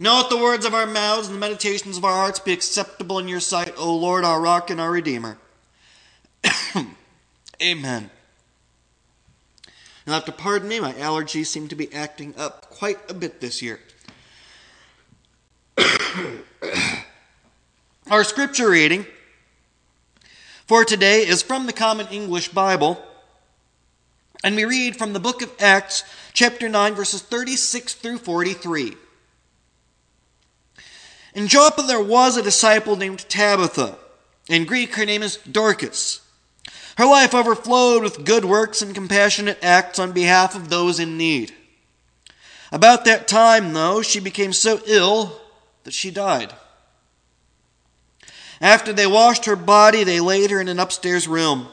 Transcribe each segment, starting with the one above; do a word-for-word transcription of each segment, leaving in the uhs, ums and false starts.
Now let the words of our mouths and the meditations of our hearts be acceptable in your sight, O Lord, our rock and our redeemer. Amen. You'll have to pardon me, my allergies seem to be acting up quite a bit this year. Our scripture reading for today is from the Common English Bible, and we read from the book of Acts, chapter nine, verses thirty-six through forty-three. In Joppa there was a disciple named Tabitha. In Greek, her name is Dorcas. Her life overflowed with good works and compassionate acts on behalf of those in need. About that time, though, she became so ill that she died. After they washed her body, they laid her in an upstairs room.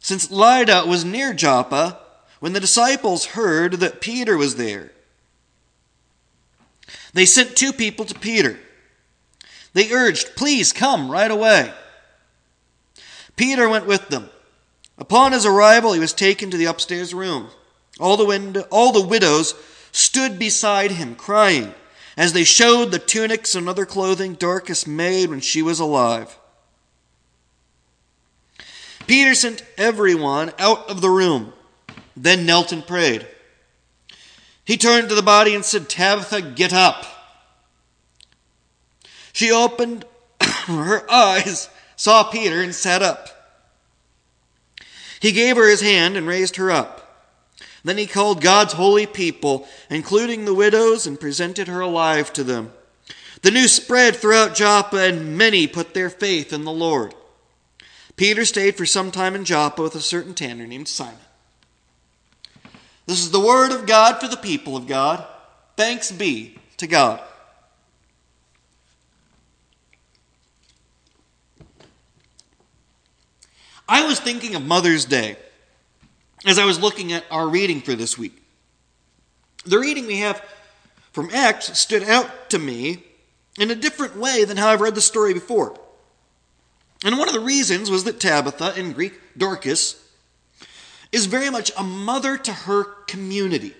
Since Lydda was near Joppa, when the disciples heard that Peter was there, they sent two people to Peter. They urged, "Please come right away." Peter went with them. Upon his arrival, he was taken to the upstairs room. All the, wind- all the widows stood beside him, crying, as they showed the tunics and other clothing Dorcas made when she was alive. Peter sent everyone out of the room, then knelt and prayed. He turned to the body and said, "Tabitha, get up." She opened her eyes, saw Peter, and sat up. He gave her his hand and raised her up. Then he called God's holy people, including the widows, and presented her alive to them. The news spread throughout Joppa, and many put their faith in the Lord. Peter stayed for some time in Joppa with a certain tanner named Simon. This is the word of God for the people of God. Thanks be to God. I was thinking of Mother's Day as I was looking at our reading for this week. The reading we have from Acts stood out to me in a different way than how I've read the story before. And one of the reasons was that Tabitha, in Greek, Dorcas, is very much a mother to her community.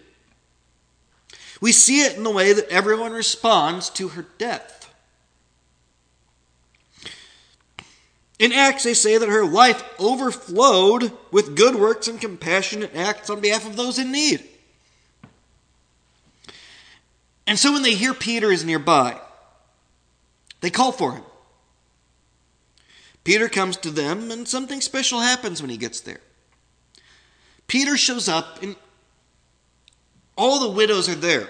We see it in the way that everyone responds to her death. In Acts, they say that her life overflowed with good works and compassionate acts on behalf of those in need. And so when they hear Peter is nearby, they call for him. Peter comes to them, and something special happens when he gets there. Peter shows up, and all the widows are there,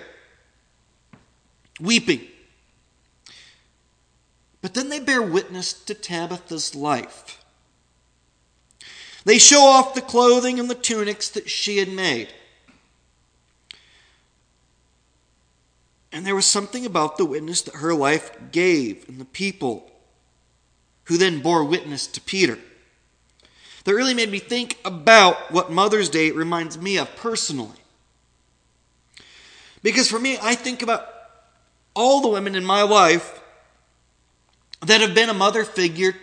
weeping. But then they bear witness to Tabitha's life. They show off the clothing and the tunics that she had made. And there was something about the witness that her life gave, and the people who then bore witness to Peter, that really made me think about what Mother's Day reminds me of personally. Because for me, I think about all the women in my life that have been a mother figure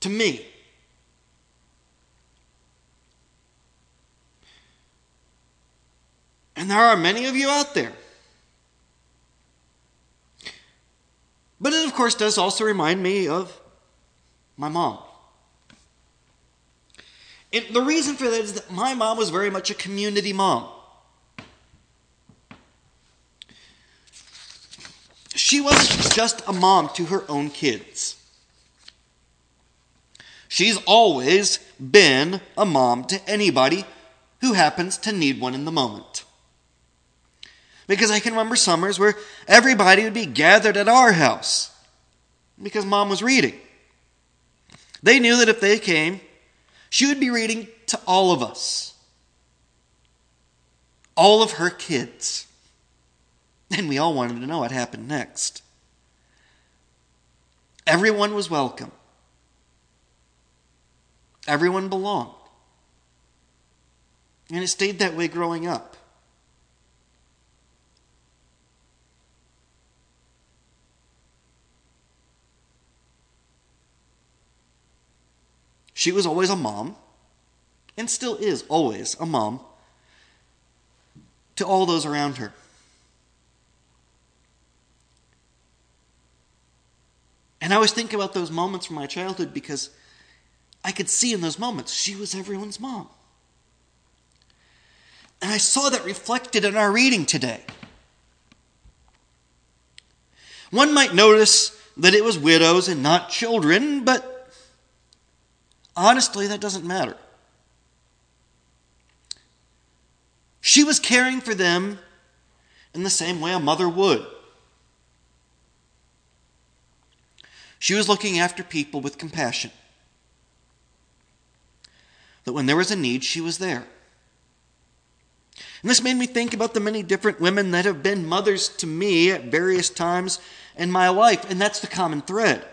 to me. And there are many of you out there. But it, of course, does also remind me of my mom. And the reason for that is that my mom was very much a community mom. She wasn't just a mom to her own kids. She's always been a mom to anybody who happens to need one in the moment. Because I can remember summers where everybody would be gathered at our house because Mom was reading. They knew that if they came, she would be reading to all of us, all of her kids. And we all wanted to know what happened next. Everyone was welcome. Everyone belonged. And it stayed that way growing up. She was always a mom, and still is always a mom, to all those around her. And I always think about those moments from my childhood because I could see in those moments she was everyone's mom. And I saw that reflected in our reading today. One might notice that it was widows and not children, but honestly, that doesn't matter. She was caring for them in the same way a mother would. She was looking after people with compassion. That when there was a need, she was there. And this made me think about the many different women that have been mothers to me at various times in my life. And that's the common thread.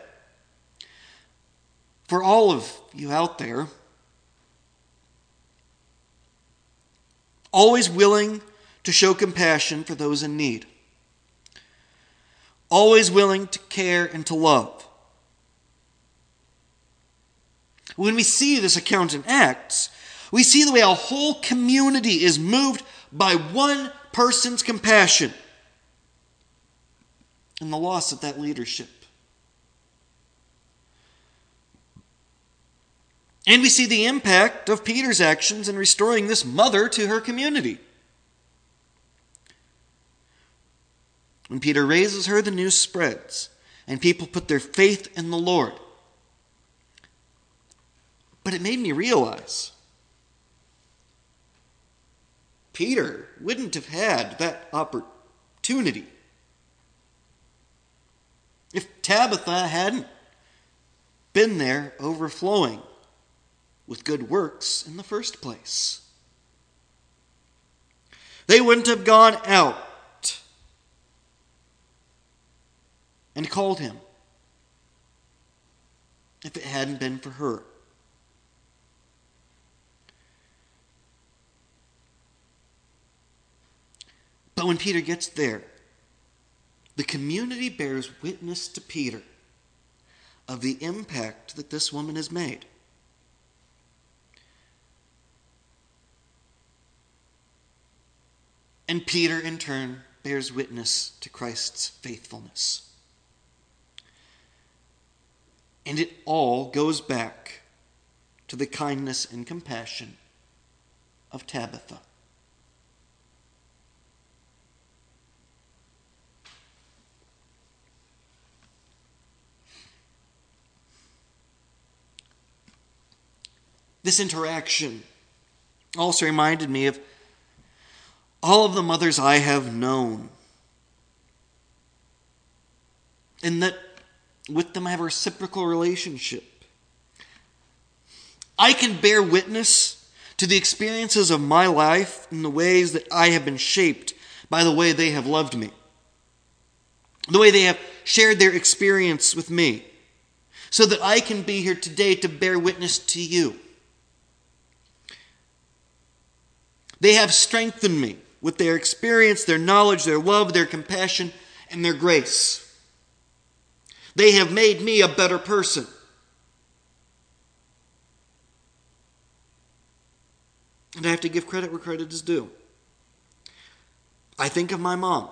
For all of you out there, always willing to show compassion for those in need. Always willing to care and to love. When we see this account in Acts, we see the way a whole community is moved by one person's compassion and the loss of that leadership. And we see the impact of Peter's actions in restoring this mother to her community. When Peter raises her, the news spreads, and people put their faith in the Lord. But it made me realize Peter wouldn't have had that opportunity if Tabitha hadn't been there overflowing with good works in the first place. They wouldn't have gone out and called him if it hadn't been for her. But when Peter gets there, the community bears witness to Peter of the impact that this woman has made. And Peter, in turn, bears witness to Christ's faithfulness. And it all goes back to the kindness and compassion of Tabitha. This interaction also reminded me of all of the mothers I have known. And that with them I have a reciprocal relationship. I can bear witness to the experiences of my life and the ways that I have been shaped by the way they have loved me. The way they have shared their experience with me. So that I can be here today to bear witness to you. They have strengthened me with their experience, their knowledge, their love, their compassion, and their grace. They have made me a better person. And I have to give credit where credit is due. I think of my mom.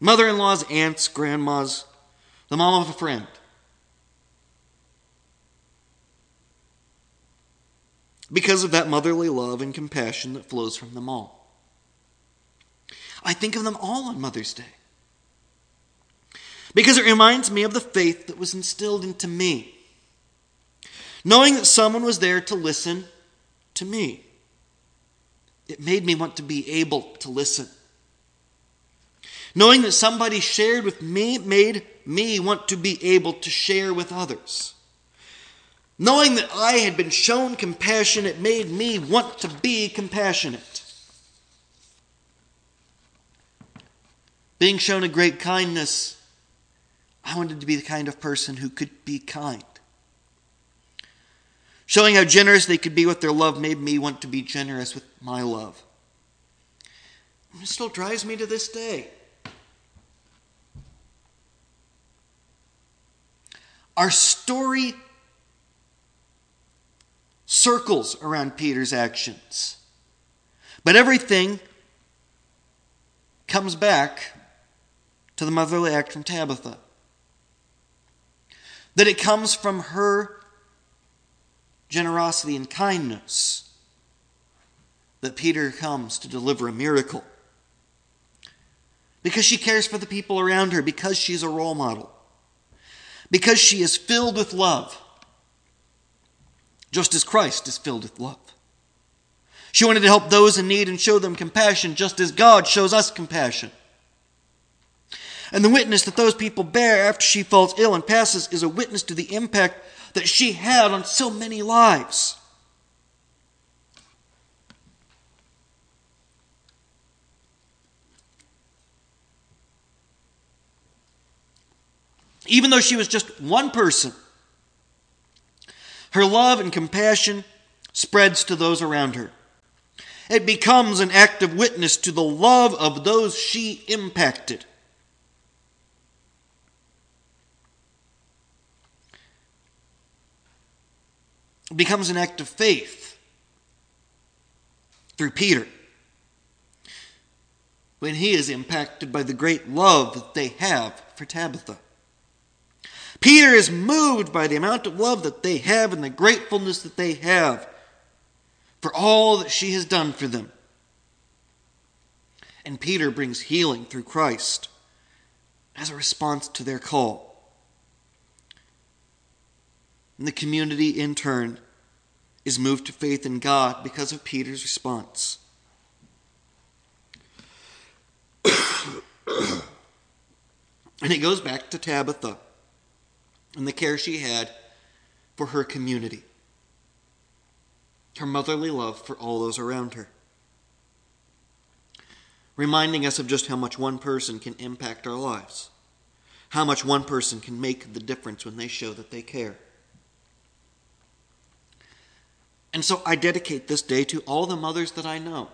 Mother-in-law's aunts, grandmas, the mom of a friend. Because of that motherly love and compassion that flows from them all. I think of them all on Mother's Day. Because it reminds me of the faith that was instilled into me. Knowing that someone was there to listen to me. It made me want to be able to listen. Knowing that somebody shared with me made me want to be able to share with others. Knowing that I had been shown compassion, it made me want to be compassionate. Being shown a great kindness, I wanted to be the kind of person who could be kind. Showing how generous they could be with their love made me want to be generous with my love. And it still drives me to this day. Our story circles around Peter's actions. But everything comes back to the motherly act from Tabitha. That it comes from her generosity and kindness that Peter comes to deliver a miracle. Because she cares for the people around her, because she's a role model, because she is filled with love, just as Christ is filled with love. She wanted to help those in need and show them compassion, just as God shows us compassion. And the witness that those people bear after she falls ill and passes is a witness to the impact that she had on so many lives. Even though she was just one person, her love and compassion spreads to those around her. It becomes an act of witness to the love of those she impacted. It becomes an act of faith through Peter when he is impacted by the great love that they have for Tabitha. Peter is moved by the amount of love that they have and the gratefulness that they have for all that she has done for them. And Peter brings healing through Christ as a response to their call. And the community, in turn, is moved to faith in God because of Peter's response. And it goes back to Tabitha and the care she had for her community, her motherly love for all those around her, reminding us of just how much one person can impact our lives, how much one person can make the difference when they show that they care. And so I dedicate this day to all the mothers that I know.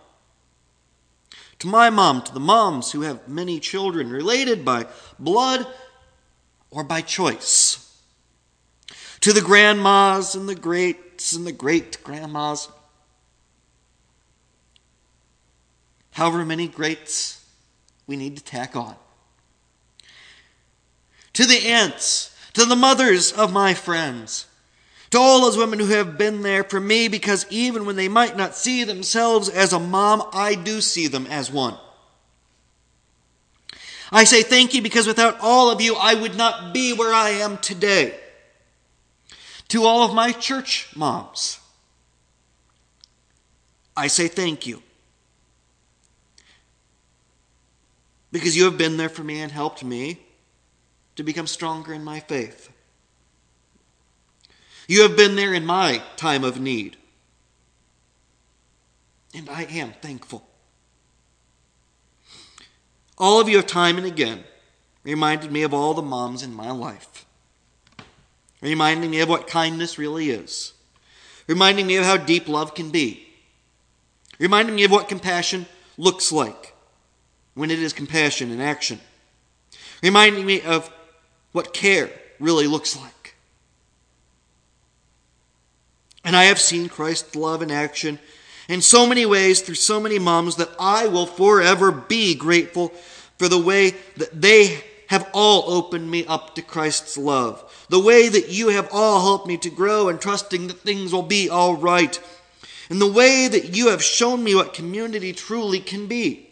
To my mom, to the moms who have many children related by blood or by choice. To the grandmas and the greats and the great-grandmas. However many greats we need to tack on. To the aunts, to the mothers of my friends. To all those women who have been there for me, because even when they might not see themselves as a mom, I do see them as one. I say thank you because without all of you, I would not be where I am today. To all of my church moms, I say thank you. Because you have been there for me and helped me to become stronger in my faith. You have been there in my time of need. And I am thankful. All of you have time and again reminded me of all the moms in my life. Reminding me of what kindness really is. Reminding me of how deep love can be. Reminding me of what compassion looks like when it is compassion in action. Reminding me of what care really looks like. And I have seen Christ's love in action in so many ways through so many moms that I will forever be grateful for the way that they have all opened me up to Christ's love. The way that you have all helped me to grow and trusting that things will be all right. And the way that you have shown me what community truly can be.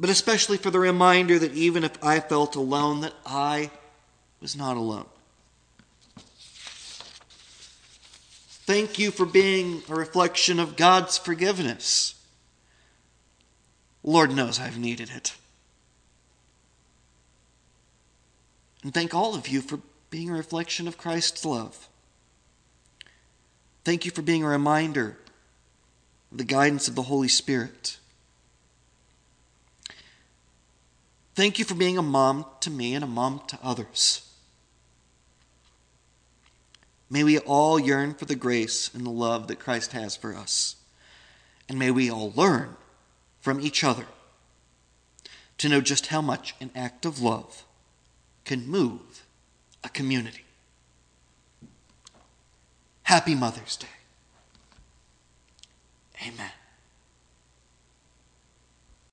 But especially for the reminder that even if I felt alone, that I was not alone. Thank you for being a reflection of God's forgiveness. Lord knows I've needed it. And thank all of you for being a reflection of Christ's love. Thank you for being a reminder of the guidance of the Holy Spirit. Thank you for being a mom to me and a mom to others. May we all yearn for the grace and the love that Christ has for us. And may we all learn from each other to know just how much an act of love can move a community. Happy Mother's Day. Amen.